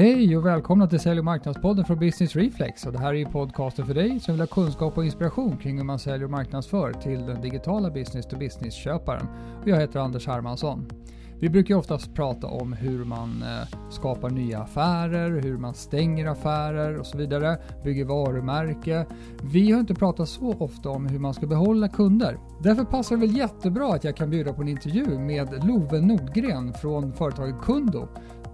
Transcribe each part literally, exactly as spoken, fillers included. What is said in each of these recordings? Hej och välkomna till Sälj- och marknadspodden från Business Reflex. Och det här är ju podcasten för dig som vill ha kunskap och inspiration kring hur man säljer och marknadsför till den digitala business-to-business-köparen. Och jag heter Anders Hermansson. Vi brukar oftast prata om hur man skapar nya affärer, hur man stänger affärer och så vidare, bygger varumärke. Vi har inte pratat så ofta om hur man ska behålla kunder. Därför passar det väl jättebra att jag kan bjuda på en intervju med Loven Nordgren från företaget Kundo.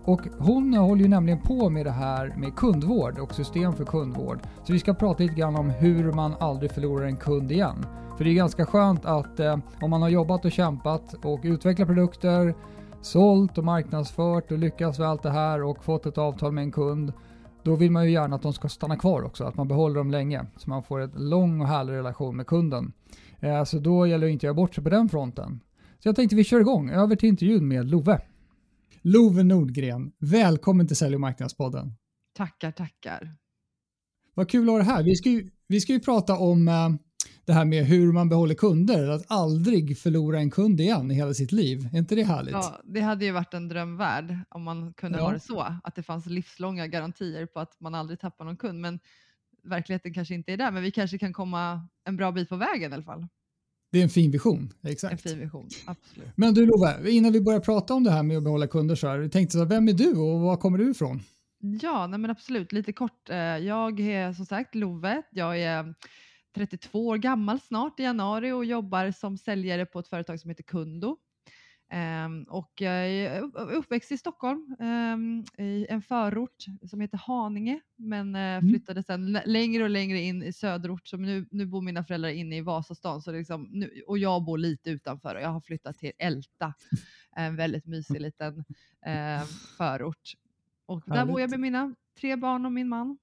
Och hon håller ju nämligen på med det här med kundvård och system för kundvård. Så vi ska prata lite grann om hur man aldrig förlorar en kund igen. För det är ganska skönt att eh, om man har jobbat och kämpat och utvecklat produkter, sålt och marknadsfört och lyckats med allt det här och fått ett avtal med en kund, då vill man ju gärna att de ska stanna kvar också, att man behåller dem länge. Så man får en lång och härlig relation med kunden. Eh, så då gäller det inte att göra bort sig på den fronten. Så jag tänkte vi kör igång, över till intervjun med Love. Loven Nordgren, välkommen till Sälj- och marknadspodden. Tackar, tackar. Vad kul att ha det här. Vi ska ju, vi ska ju prata om äh, det här med hur man behåller kunder. Att aldrig förlora en kund igen i hela sitt liv. Är inte det härligt? Ja, det hade ju varit en drömvärld om man kunde ja. ha det så. Att det fanns livslånga garantier på att man aldrig tappar någon kund. Men verkligheten kanske inte är där. Men vi kanske kan komma en bra bit på vägen i alla fall. Det är en fin vision, exakt. En fin vision, absolut. Men du Love, innan vi börjar prata om det här med att behålla kunder så här, tänkte jag, vem är du och var kommer du ifrån? Ja, nej men absolut, lite kort. Jag är som sagt Love, jag är trettiotvå år gammal snart i januari och jobbar som säljare på ett företag som heter Kundo. Och jag är uppväxt i Stockholm i en förort som heter Haninge, men flyttade sedan längre och längre in i söderort, som nu, nu bor mina föräldrar inne i Vasastan, så det är liksom, nu, och jag bor lite utanför och jag har flyttat till Älta, en väldigt mysig liten förort, och där Härligt. Bor jag med mina tre barn och min man.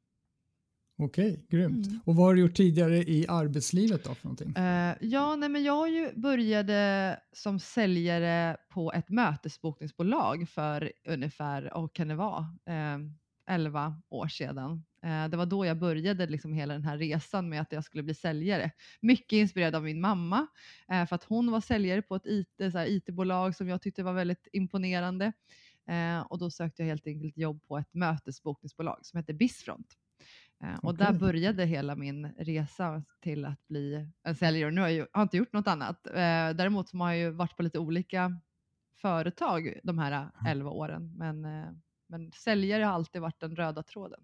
Okej, grymt. Mm. Och vad har du gjort tidigare i arbetslivet då för någonting? Uh, ja, nej men jag ju började som säljare på ett mötesbokningsbolag för ungefär, och kan det vara, uh, elva år sedan. Uh, det var då jag började liksom hela den här resan med att jag skulle bli säljare. Mycket inspirerad av min mamma uh, för att hon var säljare på ett I T, så här I T-bolag som jag tyckte var väldigt imponerande. Uh, och då sökte jag helt enkelt jobb på ett mötesbokningsbolag som heter Bisfront. Och okay. Där började hela min resa till att bli en säljare. Nu har jag, ju, har jag inte gjort något annat. Eh, däremot så har jag ju varit på lite olika företag de här elva åren. Men, eh, men säljare har alltid varit den röda tråden.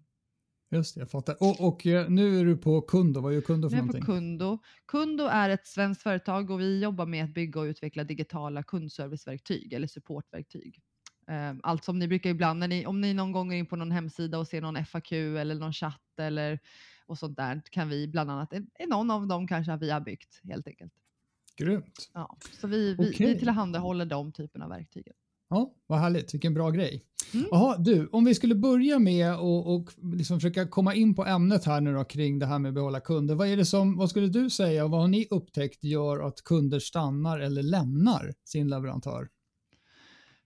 Just det, jag fattar. Och, och nu är du på Kundo. Vad gör Kundo för någonting? Nu är på Kundo. Kundo är ett svenskt företag och vi jobbar med att bygga och utveckla digitala kundserviceverktyg eller supportverktyg. Allt som ni brukar ibland, när ni, om ni någon gång är in på någon hemsida och ser någon F A Q eller någon chatt eller och sånt där, kan vi bland annat, är någon av dem kanske vi har byggt helt enkelt. Grymt. Ja, så vi, vi, okay. vi tillhandahåller de typerna av verktyg. Ja, vad härligt, vilken bra grej. Mm. Jaha, du, om vi skulle börja med och, och liksom försöka komma in på ämnet här nu då, kring det här med att behålla kunder. Vad är det som, vad skulle du säga, vad har ni upptäckt gör att kunder stannar eller lämnar sin leverantör?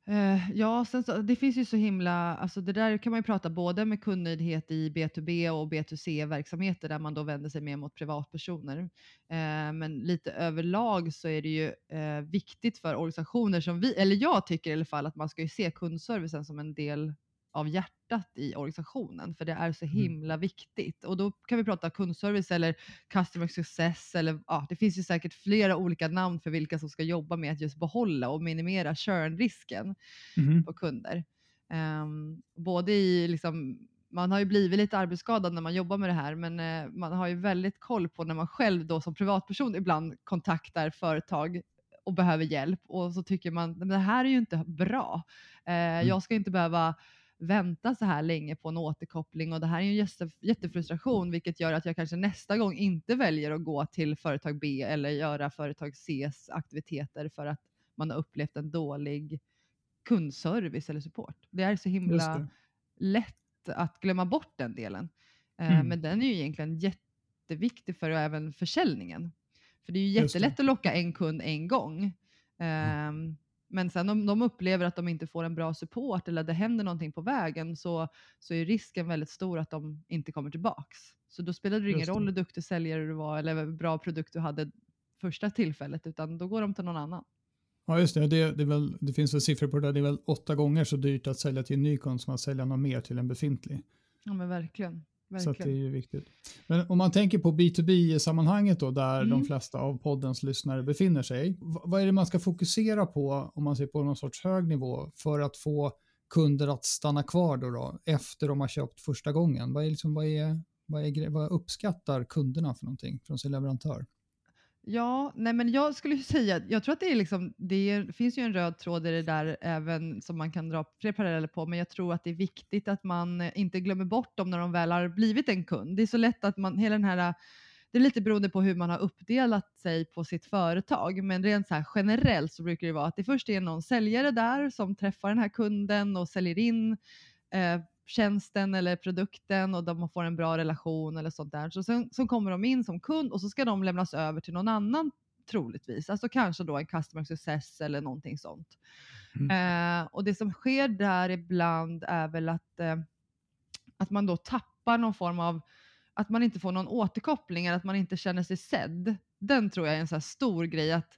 Uh, ja, sen så, det finns ju så himla, alltså det där kan man ju prata både med kundnöjdhet i B to B och B to C-verksamheter där man då vänder sig mer mot privatpersoner. Uh, men lite överlag så är det ju uh, viktigt för organisationer som vi, eller jag tycker i alla fall att man ska ju se kundservicen som en del av hjärtat i organisationen, för det är så himla mm. viktigt. Och då kan vi prata kundservice eller customer success eller ja, det finns ju säkert flera olika namn för vilka som ska jobba med att just behålla och minimera churnrisken mm. på kunder. Um, både i liksom, man har ju blivit lite arbetsskadad när man jobbar med det här, men uh, man har ju väldigt koll på när man själv då som privatperson ibland kontaktar företag och behöver hjälp, och så tycker man men det här är ju inte bra. Uh, mm. Jag ska inte behöva vänta så här länge på en återkoppling, och det här är ju en jättefrustration, vilket gör att jag kanske nästa gång inte väljer att gå till företag B eller göra företag C's aktiviteter för att man har upplevt en dålig kundservice eller support. Det är så himla lätt att glömma bort den delen. Mm. Men den är ju egentligen jätteviktig för även försäljningen. För det är ju jättelätt att locka en kund en gång. Mm. Men sen om de upplever att de inte får en bra support eller det händer någonting på vägen, så, så är risken väldigt stor att de inte kommer tillbaks. Så då spelar det ingen roll hur duktig säljare du var eller bra produkt du hade första tillfället, utan då går de till någon annan. Ja just det, det, det, är väl, det finns väl siffror på det där, det är väl åtta gånger så dyrt att sälja till en ny kund som att sälja något mer till en befintlig. Ja men verkligen. Verkligen. Så att det är ju viktigt. Men om man tänker på B to B-sammanhanget då, där mm. de flesta av poddens lyssnare befinner sig. Vad är det man ska fokusera på om man ser på någon sorts hög nivå för att få kunder att stanna kvar då, då efter de har köpt första gången? Vad, är liksom, vad, är, vad, är, vad uppskattar kunderna för någonting från sin leverantör? Ja, nej men jag skulle säga, jag tror att det är liksom, det är, finns ju en röd tråd i det där även som man kan dra fler paralleller på, men jag tror att det är viktigt att man inte glömmer bort dem när de väl har blivit en kund. Det är så lätt att man, hela den här, det är lite beroende på hur man har uppdelat sig på sitt företag, men rent så här generellt så brukar det vara att det först är någon säljare där som träffar den här kunden och säljer in eh, tjänsten eller produkten och de får en bra relation eller sånt där. Så sen så kommer de in som kund och så ska de lämnas över till någon annan troligtvis. Alltså kanske då en customer success eller någonting sånt. Mm. Eh, och det som sker där ibland är väl att, eh, att man då tappar någon form av, att man inte får någon återkoppling eller att man inte känner sig sedd. Den tror jag är en så här stor grej att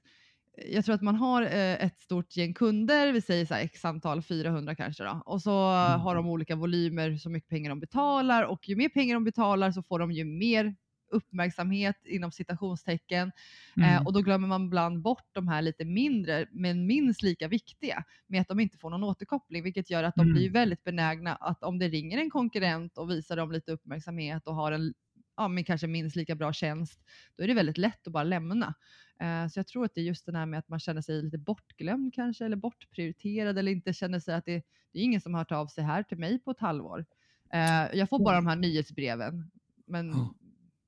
jag tror att man har ett stort gäng kunder, vi säger så här x antal, fyrahundra kanske då. Och så mm. har de olika volymer, så mycket pengar de betalar. Och ju mer pengar de betalar så får de ju mer uppmärksamhet inom citationstecken. Mm. Eh, och då glömmer man bland bort de här lite mindre, men minst lika viktiga. Med att de inte får någon återkoppling, vilket gör att de mm. blir väldigt benägna att om det ringer en konkurrent och visar dem lite uppmärksamhet och har en... ja, men kanske minst lika bra tjänst, då är det väldigt lätt att bara lämna. Eh, så jag tror att det är just den här med att man känner sig lite bortglömd kanske, eller bortprioriterad, eller inte känner sig att det, det är ingen som har hört av sig här till mig på ett halvår. Eh, jag får bara de här nyhetsbreven, men ja.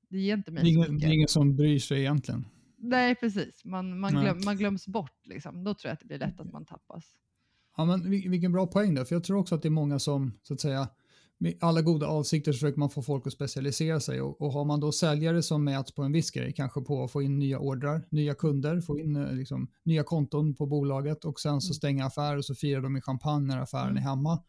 Det ger inte mig ingen, så mycket. Det är ingen som bryr sig egentligen. Nej, precis. Man, man, glöm, man glöms bort liksom. Då tror jag att det blir lätt att man tappas. Ja, men vilken bra poäng där, för jag tror också att det är många som, så att säga, med alla goda avsikter så försöker man få folk att specialisera sig och, och har man då säljare som mäts på en viss grej, kanske på att få in nya ordrar, nya kunder, få in liksom, nya konton på bolaget och sen så stänga affärer och så firar de i champagne när affären är hemma.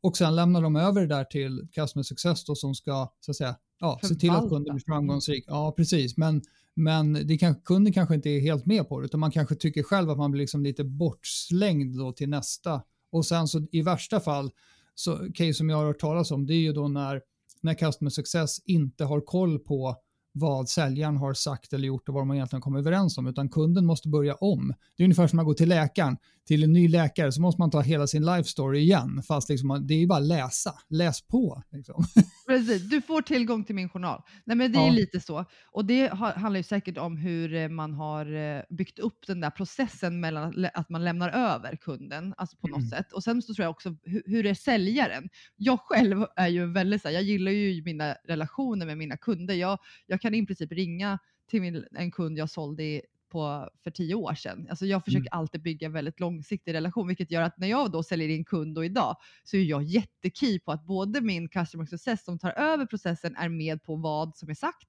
Och sen lämnar de över det där till Customer Success då, som ska så att säga, ja, se till att kunden blir framgångsrik. Ja, precis. Men, men det kan, kunden kanske inte är helt med på det utan man kanske tycker själv att man blir liksom lite bortslängd då till nästa. Och sen så i värsta fall så case som jag har hört talas om, det är ju då när, när Customer Success inte har koll på vad säljaren har sagt eller gjort och vad man egentligen kommer överens om, utan kunden måste börja om. Det är ungefär som att man går till läkaren, till en ny läkare, så måste man ta hela sin life story igen, fast liksom man, det är ju bara läsa, läs på liksom. Precis, du får tillgång till min journal. Nej men det är ja. lite så, och det har, handlar ju säkert om hur man har byggt upp den där processen mellan att man lämnar över kunden, alltså på mm. något sätt, och sen så tror jag också, hur, hur är säljaren? Jag själv är ju väldigt så här, jag gillar ju mina relationer med mina kunder, jag, jag kan kan i princip ringa till min, en kund jag sålde på för tio år sedan. Alltså jag försöker mm. alltid bygga väldigt långsiktig relation, vilket gör att när jag då säljer in kund och idag så är jag jättekey på att både min customer success som tar över processen är med på vad som är sagt,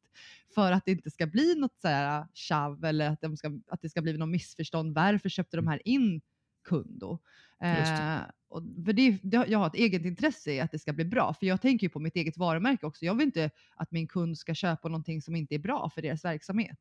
för att det inte ska bli något så här tjav eller att, de ska, att det ska bli någon missförstånd. Varför köpte de här in Kundo? Eh, och för det, det, jag har ett eget intresse i att det ska bli bra, för jag tänker ju på mitt eget varumärke också. Jag vill inte att min kund ska köpa någonting som inte är bra för deras verksamhet.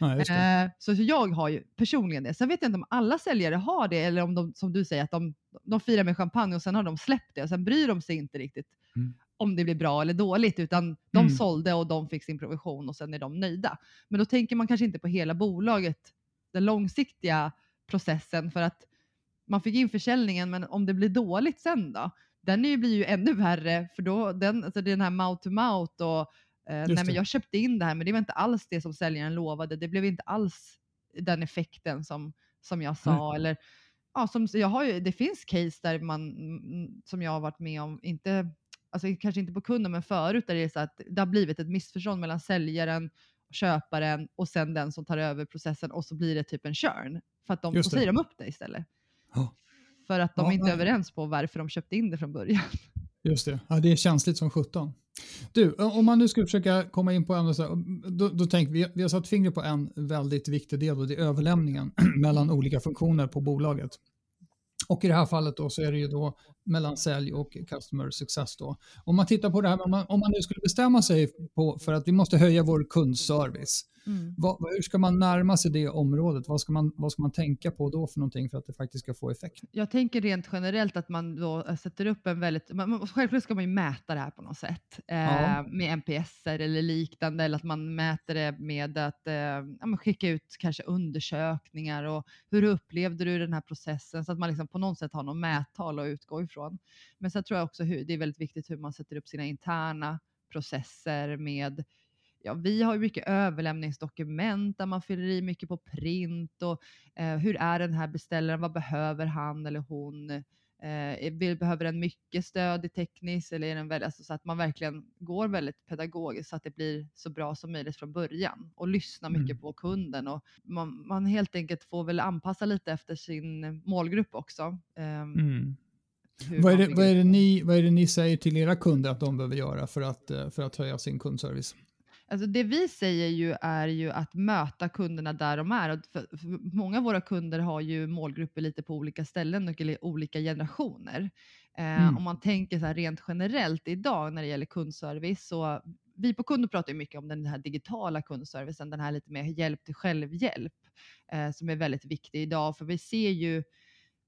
Nej, eh, så, så jag har ju personligen det. Sen vet jag inte om alla säljare har det, eller om de, som du säger, att de, de firar med champagne och sen har de släppt det och sen bryr de sig inte riktigt mm. om det blir bra eller dåligt, utan de mm. sålde och de fick sin provision och sen är de nöjda. Men då tänker man kanske inte på hela bolaget, den långsiktiga processen, för att man fick in försäljningen, men om det blir dåligt sen då, den är ju, blir ju ännu värre, för då den, alltså den här mouth to mouth och eh, nej, men jag köpte in det här men det var inte alls det som säljaren lovade, det blev inte alls den effekten som, som jag sa mm. eller ja, som, jag har ju, det finns case där man, som jag har varit med om, inte, alltså kanske inte på kunden men förut, där det är så att det har blivit ett missförstånd mellan säljaren, köparen och sen den som tar över processen, och så blir det typ en churn för att de, och säger de upp det istället. Ja. För att de ja, inte nej. är överens på varför de köpte in det från början. Just det, ja, det är känsligt som sjutton. Du, om man nu skulle försöka komma in på ämnet så här, då, då tänk, vi, vi har satt fingret på en väldigt viktig del, och det är överlämningen mellan olika funktioner på bolaget. Och i det här fallet då så är det ju då mellan sälj och customer success då. Om man tittar på det här, om man, om man nu skulle bestämma sig på, för att vi måste höja vår kundservice. Mm. Vad, hur ska man närma sig det området? Vad ska man, vad ska man tänka på då för någonting för att det faktiskt ska få effekt? Jag tänker rent generellt att man då sätter upp en väldigt... Man, självklart ska man ju mäta det här på något sätt. Eh, ja. Med N P S-er eller liknande. Eller att man mäter det med att eh, ja, skicka ut kanske undersökningar. Och hur upplevde du den här processen? Så att man liksom på något sätt har någon mättal att utgå ifrån. Men så tror jag också hur, det är väldigt viktigt hur man sätter upp sina interna processer med... Ja, vi har ju mycket överlämningsdokument där man fyller i mycket på print och eh, hur är den här beställaren, vad behöver han eller hon, eh, vill, behöver den mycket stöd i tekniskt eller är den väl, alltså, så att man verkligen går väldigt pedagogiskt så att det blir så bra som möjligt från början och lyssna mycket mm. på kunden och man, man helt enkelt får väl anpassa lite efter sin målgrupp också. Eh, mm. Vad är, det, vad, är det ni, vad är det ni säger till era kunder att de behöver göra för att, för att höja sin kundservice? Alltså det vi säger ju är ju att möta kunderna där de är. Och för, för många av våra kunder har ju målgrupper lite på olika ställen och i olika generationer. Eh, mm. Om man tänker så här rent generellt idag när det gäller kundservice så vi på Kundo pratar ju mycket om den här digitala kundservicen. Den här lite mer hjälp till självhjälp eh, som är väldigt viktig idag för vi ser ju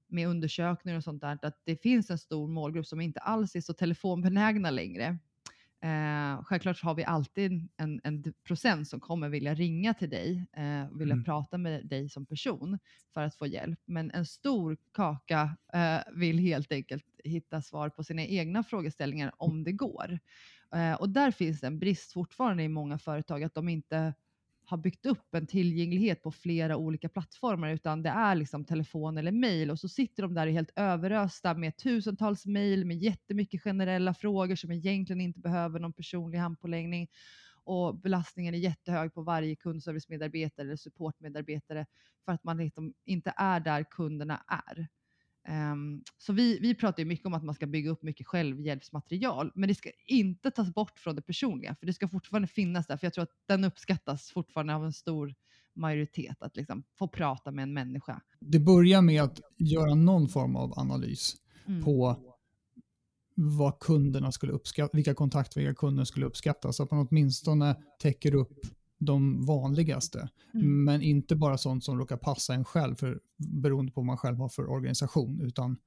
med undersökningar och sånt där att det finns en stor målgrupp som inte alls är så telefonbenägna längre. Eh, självklart har vi alltid en, en procent som kommer vilja ringa till dig eh, och vilja mm. prata med dig som person för att få hjälp. Men en stor kaka eh, vill helt enkelt hitta svar på sina egna frågeställningar om det går. Eh, och där finns det en brist fortfarande i många företag att de inte har byggt upp en tillgänglighet på flera olika plattformar utan det är liksom telefon eller mejl och så sitter de där helt överösta med tusentals mejl med jättemycket generella frågor som egentligen inte behöver någon personlig handpåläggning och belastningen är jättehög på varje kundservicemedarbetare eller supportmedarbetare för att man liksom inte är där kunderna är. Um, så vi, vi pratar ju mycket om att man ska bygga upp mycket självhjälpsmaterial men det ska inte tas bort från det personliga för det ska fortfarande finnas där för jag tror att den uppskattas fortfarande av en stor majoritet att liksom få prata med en människa. Det börjar med att göra någon form av analys mm. på vad kunderna skulle uppskatta, vilka kontaktvägar kunderna skulle uppskatta så att man åtminstone täcker upp de vanligaste, mm. men inte bara sånt som råkar passa en själv för, beroende på vad man själv har för organisation utan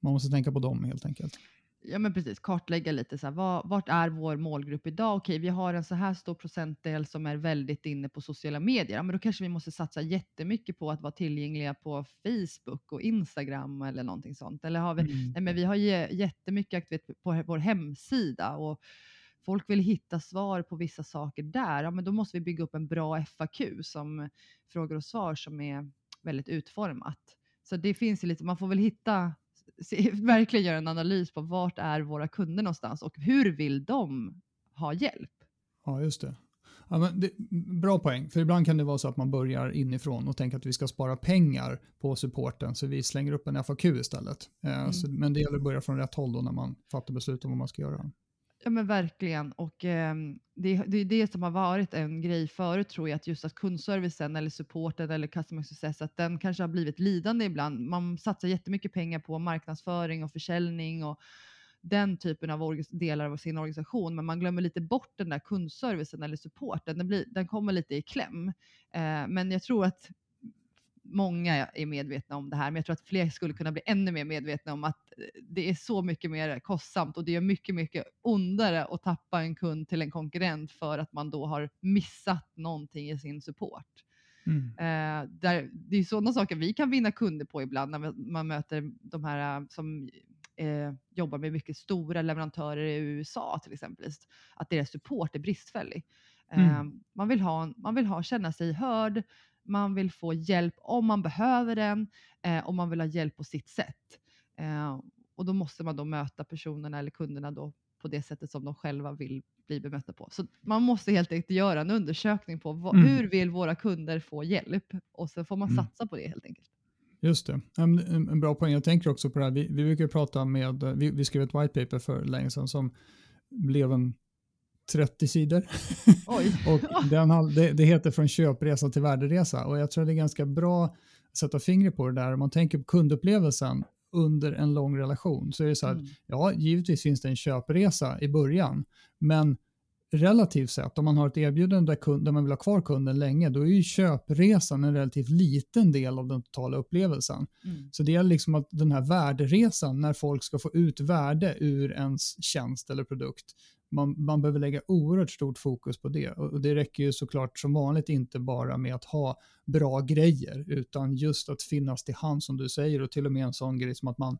man måste tänka på dem helt enkelt. Ja men precis, kartlägga lite så här, vad, vart är vår målgrupp idag? Okej, vi har en så här stor procentdel som är väldigt inne på sociala medier, ja, men då kanske vi måste satsa jättemycket på att vara tillgängliga på Facebook och Instagram eller någonting sånt, eller har vi, mm. nej men vi har jättemycket aktivitet på vår hemsida och folk vill hitta svar på vissa saker där. Ja, men då måste vi bygga upp en bra F A Q som frågor och svar som är väldigt utformat. Så det finns ju lite, man får väl hitta, se, verkligen göra en analys på vart är våra kunder någonstans och hur vill de ha hjälp? Ja, just det. Ja, men det, bra poäng, för ibland kan det vara så att man börjar inifrån och tänker att vi ska spara pengar på supporten så vi slänger upp en F A Q istället. Mm. Så, men det gäller att börja från rätt håll då när man fattar beslut om vad man ska göra. Ja men verkligen och eh, det, det är det som har varit en grej förut tror jag att just att kundservicen eller supporten eller customer success att den kanske har blivit lidande ibland. Man satsar jättemycket pengar på marknadsföring och försäljning och den typen av orga- delar av sin organisation men man glömmer lite bort den där kundservicen eller supporten. Den, blir, den kommer lite i kläm eh, men jag tror att många är medvetna om det här men jag tror att fler skulle kunna bli ännu mer medvetna om att det är så mycket mer kostsamt och det är mycket mycket ondare att tappa en kund till en konkurrent för att man då har missat någonting i sin support. Mm. Eh, där, det är sådana saker vi kan vinna kunder på ibland när man möter de här som eh, jobbar med mycket stora leverantörer i U S A till exempel att deras support är bristfällig. Eh, mm. man, vill ha, man vill ha känna sig hörd. Man vill få hjälp om man behöver den. Eh, om man vill ha hjälp på sitt sätt. Eh, och då måste man då möta personerna eller kunderna då på det sättet som de själva vill bli bemötta på. Så man måste helt enkelt göra en undersökning på vad, mm. hur vill våra kunder få hjälp. Och så får man satsa mm. på det helt enkelt. Just det. En, en bra poäng. Jag tänker också på det här. Vi, vi brukar prata med, vi, vi skrev ett white paper för länge sedan som blev en trettio sidor. Och den har, det, det heter från köpresa till värderesa och jag tror det är ganska bra att sätta fingret på det där. Om man tänker på kundupplevelsen under en lång relation så är det så här, mm. ja givetvis finns det en köpresa i början men relativt sett, om man har ett erbjudande där, kund, där man vill ha kvar kunden länge, då är ju köpresan en relativt liten del av den totala upplevelsen. Mm. Så det är liksom att den här värderesan, när folk ska få ut värde ur ens tjänst eller produkt, man, man behöver lägga oerhört stort fokus på det. Och det räcker ju såklart som vanligt inte bara med att ha bra grejer, utan just att finnas till hand som du säger, och till och med en sån grej som att man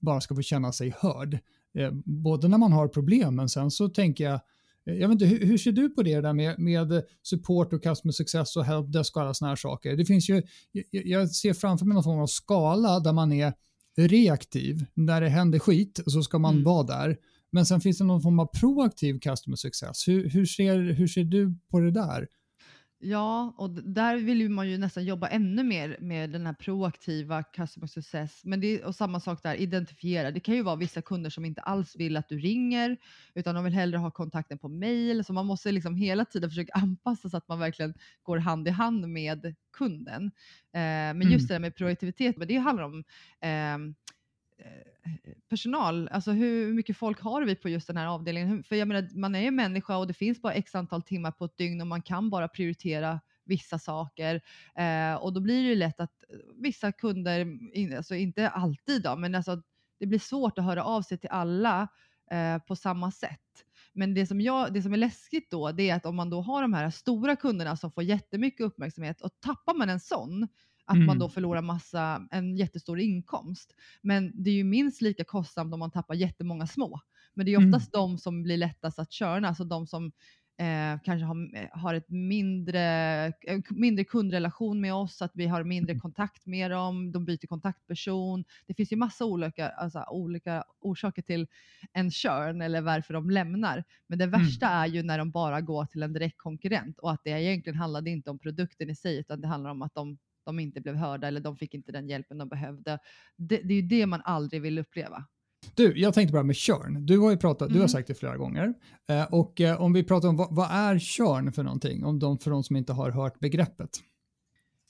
bara ska få känna sig hörd. Eh, både när man har problem, men sen så tänker jag, jag vet inte, hur, hur ser du på det där med, med support och customer success och helpdesk och alla såna här saker? Det finns ju, jag ser framför mig någon form av skala där man är reaktiv. När det händer skit så ska man mm. vara där. Men sen finns det någon form av proaktiv customer success. Hur, hur, ser, hur ser du på det där? Ja, och där vill man ju nästan jobba ännu mer med den här proaktiva customer success. Men det är, och samma sak där, identifiera. Det kan ju vara vissa kunder som inte alls vill att du ringer, utan de vill hellre ha kontakten på mejl. Så man måste liksom hela tiden försöka anpassa så att man verkligen går hand i hand med kunden. Eh, men just mm. det där med proaktivitet, men det handlar om... Eh, personal, alltså hur mycket folk har vi på just den här avdelningen, för jag menar man är ju människa och det finns bara x antal timmar på ett dygn och man kan bara prioritera vissa saker eh, och då blir det ju lätt att vissa kunder, alltså inte alltid då, men alltså det blir svårt att höra av sig till alla eh, på samma sätt. Men det som, jag, det som är läskigt då, det är att om man då har de här stora kunderna som får jättemycket uppmärksamhet, och tappar man en sån, att mm. man då förlorar massa, en jättestor inkomst. Men det är ju minst lika kostsamt om man tappar jättemånga små. Men det är oftast mm. de som blir lättast att köra. Alltså de som eh, kanske har, har ett mindre, mindre kundrelation med oss. Att vi har mindre kontakt med dem. De byter kontaktperson. Det finns ju massa olika, alltså, olika orsaker till en churn. Eller varför de lämnar. Men det värsta mm. är ju när de bara går till en direkt konkurrent. Och att det egentligen handlade inte om produkten i sig. Utan det handlar om att de... de inte blev hörda eller de fick inte den hjälpen de behövde. Det, det är ju det man aldrig vill uppleva. Du, jag tänkte bara med churn. Du har ju pratat, mm. du har sagt det flera gånger. Eh, och eh, om vi pratar om vad, vad är churn för någonting? Om de, för de som inte har hört begreppet.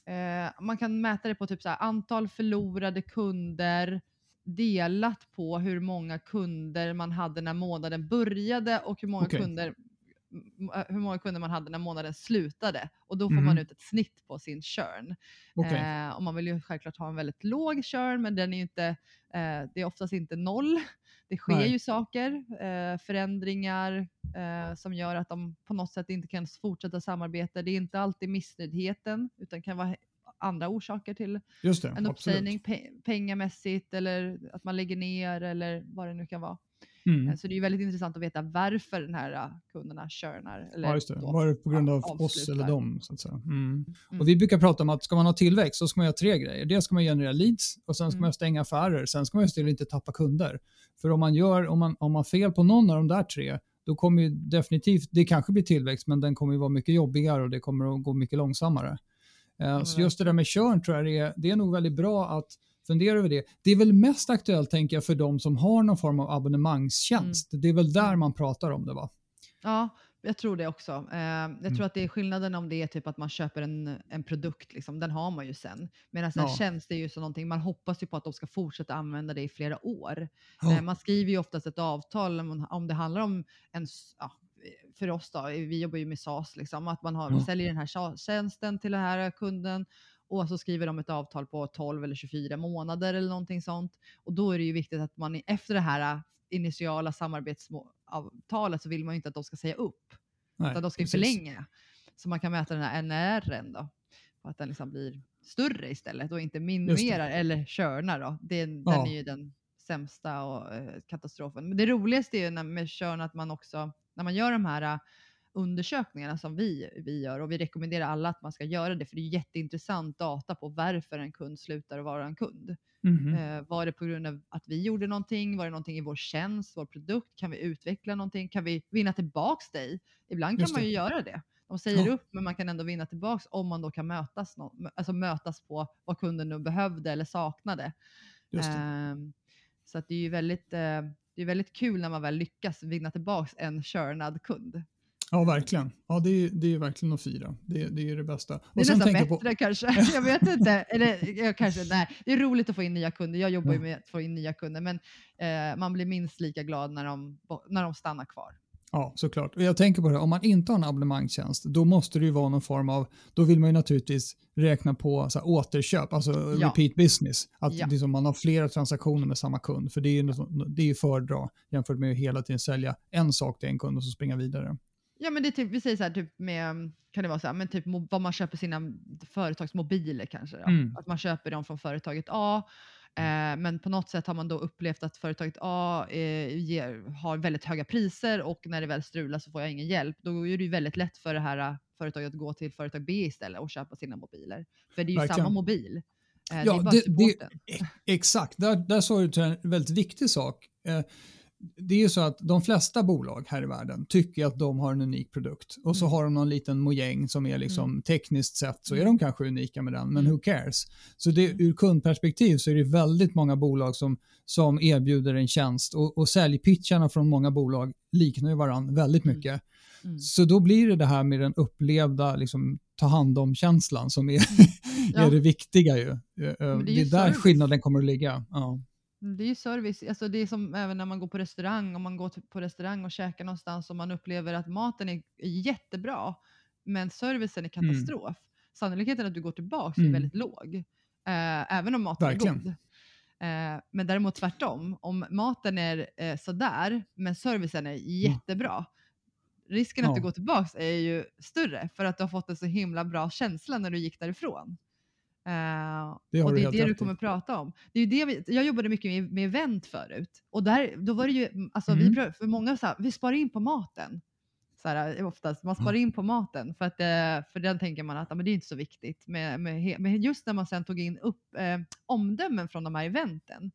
Eh, man kan mäta det på typ så här, antal förlorade kunder delat på hur många kunder man hade när månaden började och hur många okay. kunder... hur många kunder man hade när månaden slutade, och då får mm. man ut ett snitt på sin churn. Okay. Eh, och man vill ju självklart ha en väldigt låg churn, men den är ju inte, eh, det är oftast inte noll. Det sker Nej. ju saker, eh, förändringar eh, som gör att de på något sätt inte kan fortsätta samarbeta. Det är inte alltid missnöjdheten, utan kan vara andra orsaker till Just det, en uppsägning pe- pengamässigt, eller att man lägger ner eller vad det nu kan vara. Mm. Så det är ju väldigt intressant att veta varför den här kunderna körnar. Eller ja, just det. Var det på grund av avslutar. oss eller dem, så att säga. Mm. Mm. Och vi brukar prata om att ska man ha tillväxt så ska man göra tre grejer. Dels ska man generera leads, och sen ska mm. man stänga affärer. Sen ska man just inte tappa kunder. För om man gör, om man, om man fel på någon av de där tre, då kommer ju definitivt, det kanske blir tillväxt, men den kommer ju vara mycket jobbigare och det kommer att gå mycket långsammare. Mm. Så just det där med körn tror jag det är, det är nog väldigt bra att fundera över det. Det är väl mest aktuellt, tänker jag, för de som har någon form av abonnemangstjänst. Mm. Det är väl där man pratar om det, va? Ja, jag tror det också. Eh, jag mm. tror att det är skillnaden om det är typ att man köper en, en produkt, liksom. Den har man ju sen. Medan en ja. tjänst är ju så någonting, man hoppas ju på att de ska fortsätta använda det i flera år. Ja. Eh, man skriver ju oftast ett avtal om, om det handlar om en... Ja, för oss då, vi jobbar ju med SaaS liksom, att man har, ja. säljer den här tjänsten till den här kunden. Och så skriver de ett avtal på tolv eller tjugofyra månader eller någonting sånt. Och då är det ju viktigt att man efter det här initiala samarbetsavtalet så vill man ju inte att de ska säga upp. Nej, utan de ska ju förlänga. Så man kan mäta den här N R-en då. För att den liksom blir större istället och inte minimerar eller körnar då. Det, den ja. är ju den sämsta och, eh, katastrofen. Men det roligaste är ju när, med körn att man också, när man gör de här... undersökningarna som vi, vi gör, och vi rekommenderar alla att man ska göra det, för det är jätteintressant data på varför en kund slutar att vara en kund. Mm-hmm. Eh, var det på grund av att vi gjorde någonting? Var det någonting i vår tjänst, vår produkt? Kan vi utveckla någonting? Kan vi vinna tillbaks dig? Ibland kan man ju göra det. De säger ja. upp, men man kan ändå vinna tillbaks om man då kan mötas, no- alltså mötas på vad kunden nu behövde eller saknade. Just det. Eh, så att det är ju väldigt, eh, det är väldigt kul när man väl lyckas vinna tillbaks en körnad kund. Ja, verkligen. Ja, det är, det är ju verkligen att fira. Det, det är ju det bästa. Och det är sen nästan bättre på... kanske. Jag vet inte. Eller, jag kanske, nej. Det är roligt att få in nya kunder. Jag jobbar ju med att få in nya kunder. Men eh, man blir minst lika glad när de, när de stannar kvar. Ja, såklart. Jag tänker på det, om man inte har en abonnemangstjänst, då måste det ju vara någon form av, då vill man ju naturligtvis räkna på så här, återköp, alltså ja. repeat business. Att ja. liksom, man har flera transaktioner med samma kund, för det är ju, det är ju föredra jämfört med att hela tiden sälja en sak till en kund och så springa vidare. Ja, men det är typ, vi säger så här, typ med, kan det vara så här, men typ vad man köper sina företagsmobiler kanske. Ja? Mm. Att man köper dem från företaget A. Men på något sätt har man då upplevt att företaget A eh, ger, har väldigt höga priser, och när det väl strular så får jag ingen hjälp. Då är det ju väldigt lätt för det här företaget att gå till företag B istället och köpa sina mobiler. För det är ju Verkligen. samma mobil. Eh, ja, det är bara supporten. Det, det, exakt, där, där sa du en väldigt viktig sak. Eh, det är ju så att de flesta bolag här i världen tycker att de har en unik produkt. Och så mm. har de någon liten mojäng som är liksom mm. tekniskt sett så är de kanske unika med den. Men who cares? Så det, ur kundperspektiv så är det väldigt många bolag som, som erbjuder en tjänst. Och, och säljpitcharna från många bolag liknar ju varandra väldigt mycket. Mm. Mm. Så då blir det det här med den upplevda liksom, ta hand om känslan som är, ja. är det viktiga ju. Det är, ju det är där skillnaden kommer att ligga. Ja. Det är ju service, alltså det är som även när man går på restaurang, om man går på restaurang och käkar någonstans och man upplever att maten är jättebra men servicen är katastrof. Mm. Sannolikheten att du går tillbaka mm. är väldigt låg, eh, även om maten Verkligen. är god. Eh, men däremot tvärtom, om maten är eh, sådär men servicen är jättebra, mm. risken ja. att du går tillbaka är ju större för att du har fått en så himla bra känsla när du gick därifrån. Uh, det och det är det du kommer prata om. Det är ju det vi, jag jobbade mycket med, med event förut. Och där, då var det ju, alltså mm. vi, för många så här, vi sparar in på maten. Så här, oftast, man sparar in på maten. För, att, för den tänker man att ah, men det är inte så viktigt. Men med, med, just när man sen tog in upp eh, omdömen från de här eventen.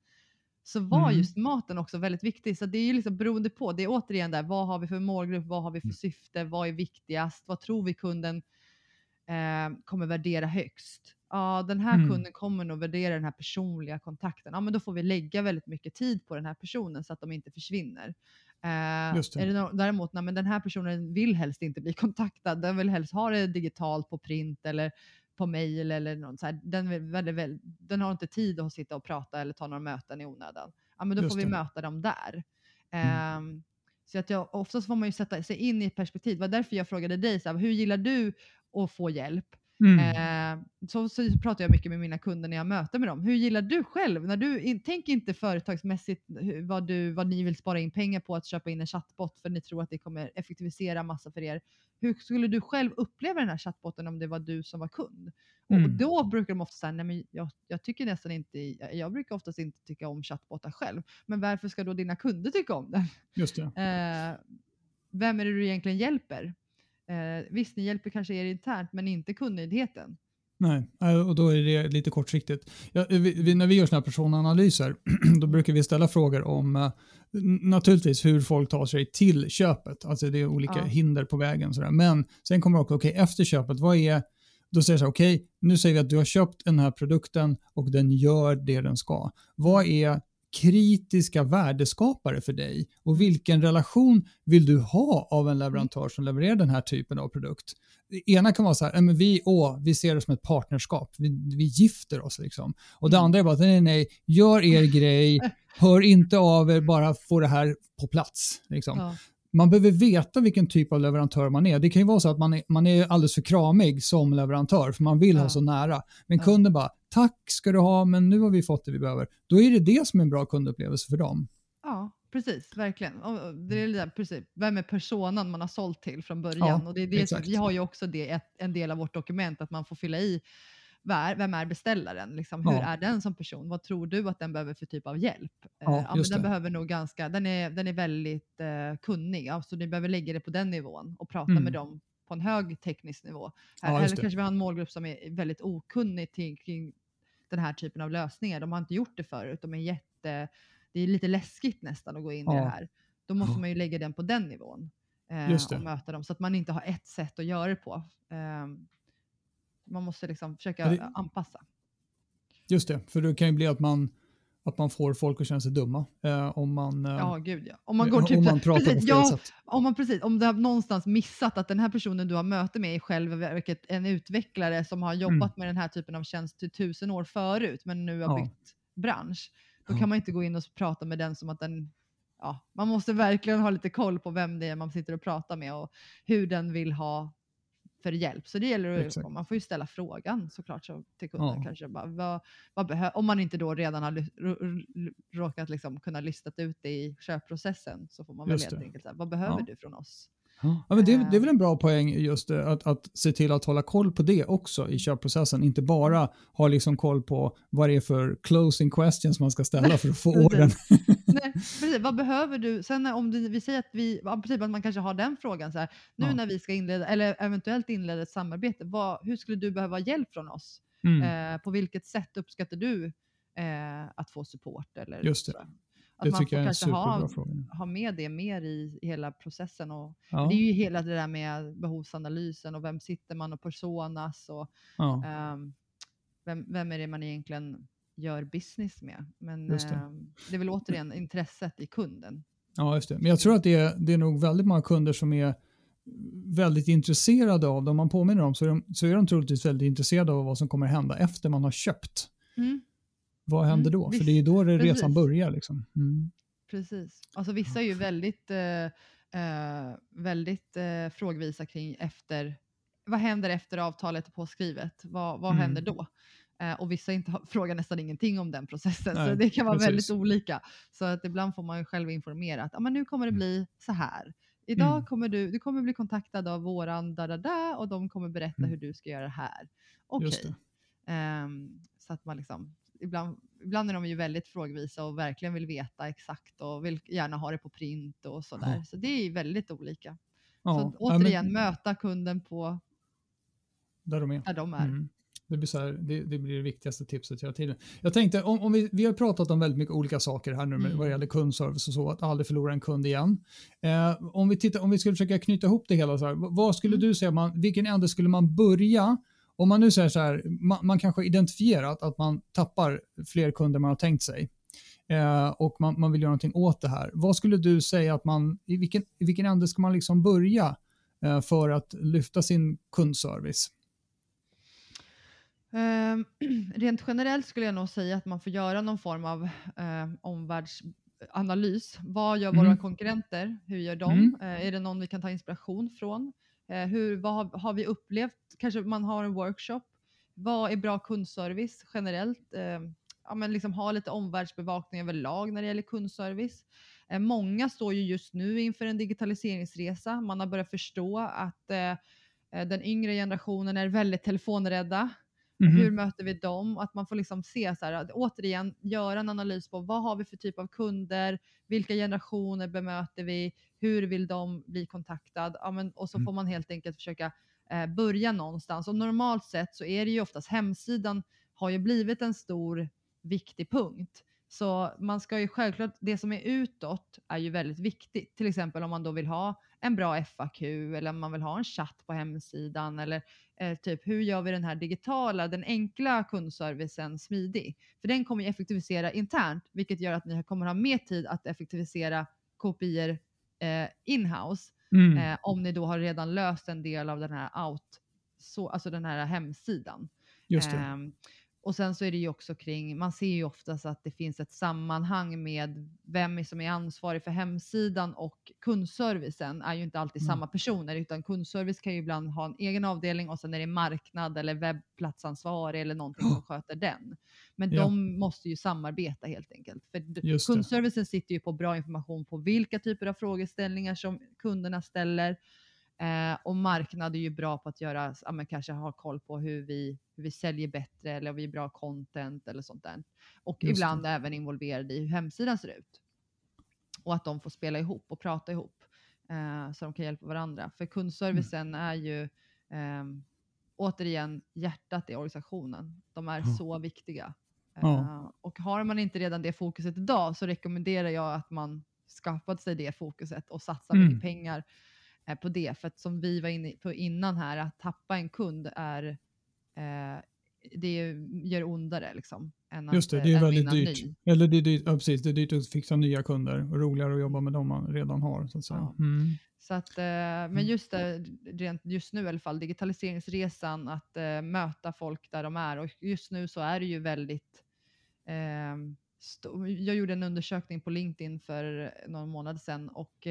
Så var mm. just maten också väldigt viktig. Så det är ju liksom beroende på, det är återigen där, vad har vi för målgrupp, vad har vi för syfte, vad är viktigast, vad tror vi kunden eh, kommer värdera högst. Ja, den här mm. kunden kommer nog värdera den här personliga kontakten. Ja, men då får vi lägga väldigt mycket tid på den här personen så att de inte försvinner. Eh, Just det. Är det no- däremot, nej, men den här personen vill helst inte bli kontaktad. Den vill helst ha det digitalt på print eller på mejl eller något så här. Den, vill, väldigt, väldigt, den har inte tid att sitta och prata eller ta några möten i onödan. Ja, men då Just får vi det. möta dem där. Eh, mm. Så att jag, oftast får man ju sätta sig in i ett perspektiv. Det var därför jag frågade dig, så här, hur gillar du att få hjälp? Mm. Eh, så, så pratar jag mycket med mina kunder när jag möter med dem. Hur gillar du själv? När du in, tänk inte företagsmässigt hur, vad, du, vad ni vill spara in pengar på att köpa in en chatbot för ni tror att det kommer effektivisera massa för er. Hur skulle du själv uppleva den här chatboten om det var du som var kund? Mm. Och då brukar de ofta säga, nej men jag, jag tycker nästan inte, jag, jag brukar oftast inte tycka om chatbotar själv. Men varför ska då dina kunder tycka om den? Just det. Eh, vem är det du egentligen hjälper? Eh, visst, ni hjälper kanske er internt men inte kundnöjdheten. Nej, och då är det lite kortsiktigt. Ja, vi, när vi gör såna här personanalyser då brukar vi ställa frågor om eh, naturligtvis hur folk tar sig till köpet. Alltså det är olika ja. hinder på vägen. Sådär. Men sen kommer också, okej, okay, efter köpet, vad är, då säger så här, okej, okay, nu säger vi att du har köpt den här produkten och den gör det den ska. Vad är kritiska värdeskapare för dig och vilken relation vill du ha av en leverantör som levererar den här typen av produkt? Det ena kan vara så här, men vi, åh, vi ser det som ett partnerskap, vi, vi gifter oss liksom. Och det andra är bara, nej nej, gör er grej, hör inte av er, bara få det här på plats liksom. Ja. Man behöver veta vilken typ av leverantör man är. Det kan ju vara så att man är, man är alldeles för kramig som leverantör för man vill ja. ha så nära. Men ja. kunden bara, tack ska du ha men nu har vi fått det vi behöver. Då är det det som är en bra kundupplevelse för dem. Ja, precis. Verkligen. Och det är där, precis. Vem är personan man har sålt till från början? Ja, och det är det som, vi har ju också det, en del av vårt dokument att man får fylla i vem är beställaren? Liksom, hur ja. är den som person? Vad tror du att den behöver för typ av hjälp? Ja, ja, men den, behöver nog ganska, den, är, den är väldigt eh, kunnig. Ja, så ni behöver lägga det på den nivån och prata mm. med dem på en hög teknisk nivå. Här, ja, eller kanske vi har en målgrupp som är väldigt okunnig till, kring den här typen av lösningar. De har inte gjort det förut. De är jätte, det är lite läskigt nästan att gå in ja. i det här. Då måste man ju lägga den på den nivån eh, och möta dem. Så att man inte har ett sätt att göra det på. Eh, Man måste liksom försöka det, anpassa. Just det, för det kan ju bli att man, att man får folk att känna sig dumma. Eh, om man, eh, ja, gud ja. Om man går typ, om man pratar precis, på fel ja, sätt. Om man precis, om du har någonstans missat att den här personen du har möte med är själv vilket, en utvecklare som har jobbat mm. med den här typen av tjänst till tusen år förut men nu har ja. bytt bransch. Då ja. kan man inte gå in och prata med den som att den ja, man måste verkligen ha lite koll på vem det är man sitter och pratar med och hur den vill ha för hjälp. Så det gäller att man får ju ställa frågan såklart så till kunden, ja. Kanske bara, vad, vad behö- om man inte då redan har råkat liksom kunna listat ut det i köpprocessen, så får man väl helt enkelt säga, vad behöver ja. du från oss? Ja, men det, det är väl en bra poäng just att, att se till att hålla koll på det också i köpprocessen. Inte bara ha liksom koll på vad det är för closing questions man ska ställa för att få orden. Nej, precis. Vad behöver du? Sen om du, vi säger att vi, typ att man kanske har den frågan så här, nu ja. när vi ska inleda eller eventuellt inleda ett samarbete, vad, hur skulle du behöva hjälp från oss? Mm. Eh, på vilket sätt uppskattar du eh, att få support? Eller just det. Så. Att det man får kanske ha, ha med det mer i, i hela processen. Och ja. Det är ju hela det där med behovsanalysen och vem sitter man och personas och ja. um, vem, vem är det man egentligen gör business med. Men det. Um, det är väl återigen intresset i kunden. Ja, just det. Men jag tror att det är, det är nog väldigt många kunder som är väldigt intresserade av det. Om man påminner dem så är de, så är de troligtvis väldigt intresserade av vad som kommer hända efter man har köpt. Mm. Vad händer då? Mm, för det är ju då det resan precis. börjar. Liksom. Mm. Precis. Alltså vissa är ju väldigt, eh, väldigt eh, frågvisa kring efter, vad händer efter avtalet är påskrivet? Vad, vad mm. händer då? Eh, och vissa inte, frågar nästan ingenting om den processen. Nej, så det kan vara precis. väldigt olika. Så att ibland får man ju själv informera att ah, men nu kommer det bli så här. Idag mm. kommer du, du kommer bli kontaktad av våran där, där, där, och de kommer berätta mm. hur du ska göra det här. Okej. Okay. Eh, så att man liksom Ibland, ibland är de ju väldigt frågvisa och verkligen vill veta exakt och vill gärna ha det på print och sådär. Ja. Så det är väldigt olika. Ja. Så återigen, ja, men möta kunden på där de är. Där de är. Mm. Det, blir så här, det, det blir det viktigaste tipset hela tiden. Jag tänkte, om, om vi, vi har pratat om väldigt mycket olika saker här nu med, mm. vad gäller kundservice och så, att aldrig förlora en kund igen. Eh, om, vi tittar, om vi skulle försöka knyta ihop det hela så här, vad skulle mm. du säga, man, vilken ände skulle man börja? Om man nu säger så här, man, man kanske identifierat att man tappar fler kunder man har tänkt sig eh, och man, man vill göra någonting åt det här. Vad skulle du säga att man, i vilken, i vilken ände ska man liksom börja eh, för att lyfta sin kundservice? Eh, rent generellt skulle jag nog säga att man får göra någon form av eh, omvärldsanalys. Vad gör mm. våra konkurrenter? Hur gör de? Mm. Eh, är det någon vi kan ta inspiration från? Hur, vad har vi upplevt? Kanske man har en workshop. Vad är bra kundservice generellt? Eh, ja, men liksom ha lite omvärldsbevakning överlag när det gäller kundservice. Eh, många står ju just nu inför en digitaliseringsresa. Man har börjat förstå att eh, den yngre generationen är väldigt telefonrädda. Mm-hmm. Hur möter vi dem? Att man får liksom se så här, att återigen göra en analys på vad har vi för typ av kunder, vilka generationer bemöter vi, hur vill de bli kontaktad? Ja, men, och så mm. får man helt enkelt försöka eh, börja någonstans. Och normalt sett så är det ju oftast hemsidan har ju blivit en stor viktig punkt. Så man ska ju självklart, det som är utåt är ju väldigt viktigt. Till exempel om man då vill ha en bra F A Q eller om man vill ha en chatt på hemsidan eller eh, typ hur gör vi den här digitala, den enkla kundservicen smidig? För den kommer ju effektivisera internt, vilket gör att ni kommer ha mer tid att effektivisera kopior eh, inhouse mm. eh, om ni då har redan löst en del av den här out, så, alltså den här hemsidan. Just det. Eh, Och sen så är det ju också kring, man ser ju oftast att det finns ett sammanhang med vem som är ansvarig för hemsidan och kundservicen är ju inte alltid mm. samma personer, utan kundservice kan ju ibland ha en egen avdelning och sen är det marknad eller webbplatsansvarig eller någonting som sköter den. Men ja. de måste ju samarbeta helt enkelt. För just kundservicen det. sitter ju på bra information på vilka typer av frågeställningar som kunderna ställer. Eh, och marknad är ju bra på att göra, ja, men kanske ha koll på hur vi, hur vi säljer bättre eller om vi är bra content eller sånt där. Och just ibland det. även involverade i hur hemsidan ser ut. Och att de får spela ihop och prata ihop eh, så de kan hjälpa varandra. För kundservicen mm. är ju eh, återigen hjärtat i organisationen. De är mm. så viktiga. Eh, mm. Och har man inte redan det fokuset idag så rekommenderar jag att man skapat sig det fokuset och satsar mm. mycket pengar på det, för att som vi var inne på innan här, att tappa en kund är eh, det gör ondare liksom. Än att, just det, det är väldigt dyrt. Ny. Eller det är dyrt, ja, precis, det är dyrt att fixa nya kunder och roligare att jobba med dem man redan har så att säga. Ja. Mm. Så att, eh, men just det, rent just nu i alla fall, digitaliseringsresan, att eh, möta folk där de är, och just nu så är det ju väldigt eh, jag gjorde en undersökning på LinkedIn för någon månad sedan, och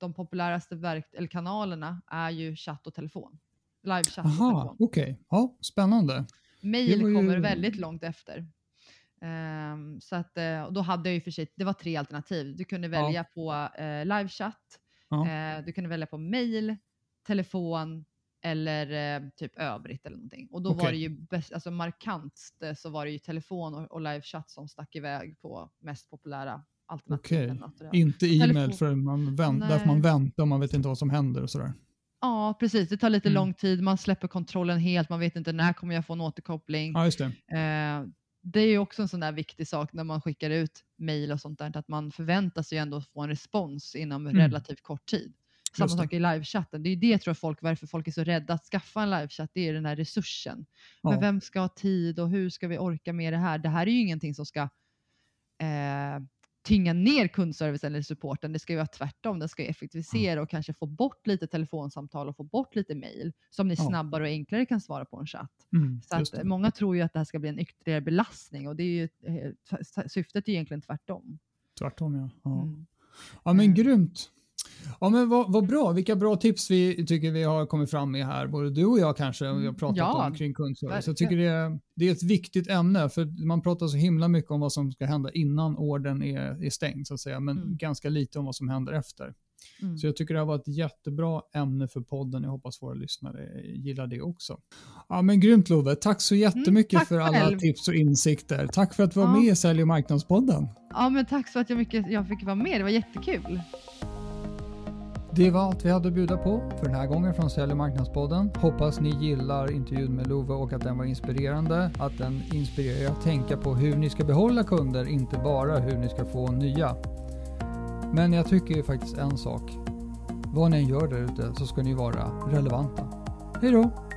de populäraste verk- eller kanalerna är ju chatt och telefon. Live chatt och Aha, telefon. Okej. Okay. Ja, spännande. Mail ju... kommer väldigt långt efter. Um, så att, och då hade jag ju för sig, det var tre alternativ. Du kunde välja ja. på uh, live chatt, ja. uh, du kunde välja på mail, telefon eller uh, typ övrigt eller någonting. Och då okay. var det ju best, alltså markant så var det ju telefon och, och live chatt som stack iväg på mest populära alternativen. Okay. Inte e-mail telefon. för man vänt, därför man väntar och man vet inte vad som händer och sådär. Ja, precis. Det tar lite mm. lång tid. Man släpper kontrollen helt. Man vet inte när kommer jag få en återkoppling. Ja, just det. Uh, Det är ju också en sån där viktig sak när man skickar ut mejl och sånt där, att man förväntas ju ändå få en respons inom mm. relativt kort tid. Samma sak i livechatten. Det är ju det, tror jag, folk, varför folk är så rädda att skaffa en livechatt. Det är den här resursen. Ja. Men vem ska ha tid och hur ska vi orka med det här? Det här är ju ingenting som ska eh, tynga ner kundservicen eller supporten. Det ska ju vara tvärtom. Den ska ju effektivisera ja. och kanske få bort lite telefonsamtal och få bort lite mejl som ni ja. snabbare och enklare kan svara på en chatt. Mm, så att många tror ju att det här ska bli en ytterligare belastning, och det är ju, syftet är egentligen tvärtom. Tvärtom, ja. Ja, mm. ja men mm. grymt. Ja, men vad, vad bra. Vilka bra tips vi tycker vi har kommit fram med här. Både du och jag kanske. Vi har pratat ja, om kring kundservice. Jag tycker det är, det är ett viktigt ämne. För man pratar så himla mycket om vad som ska hända innan ordern är, är stängd, så att säga. Men mm. ganska lite om vad som händer efter. Mm. Så jag tycker det har varit ett jättebra ämne för podden. Jag hoppas våra lyssnare gillar det också. Ja, men grymt, Love. Tack så jättemycket mm, tack för alla själv. tips och insikter. Tack för att du var ja. med i Sälj- och marknadspodden. Ja, men tack så att jag, mycket, jag fick vara med. Det var jättekul. Det var allt vi hade att bjuda på för den här gången från Sälj- och marknadspodden. Hoppas ni gillar intervjun med Love och att den var inspirerande. Att den inspirerar er att tänka på hur ni ska behålla kunder, inte bara hur ni ska få nya. Men jag tycker ju faktiskt en sak. Vad ni gör där ute så ska ni vara relevanta. Hej då!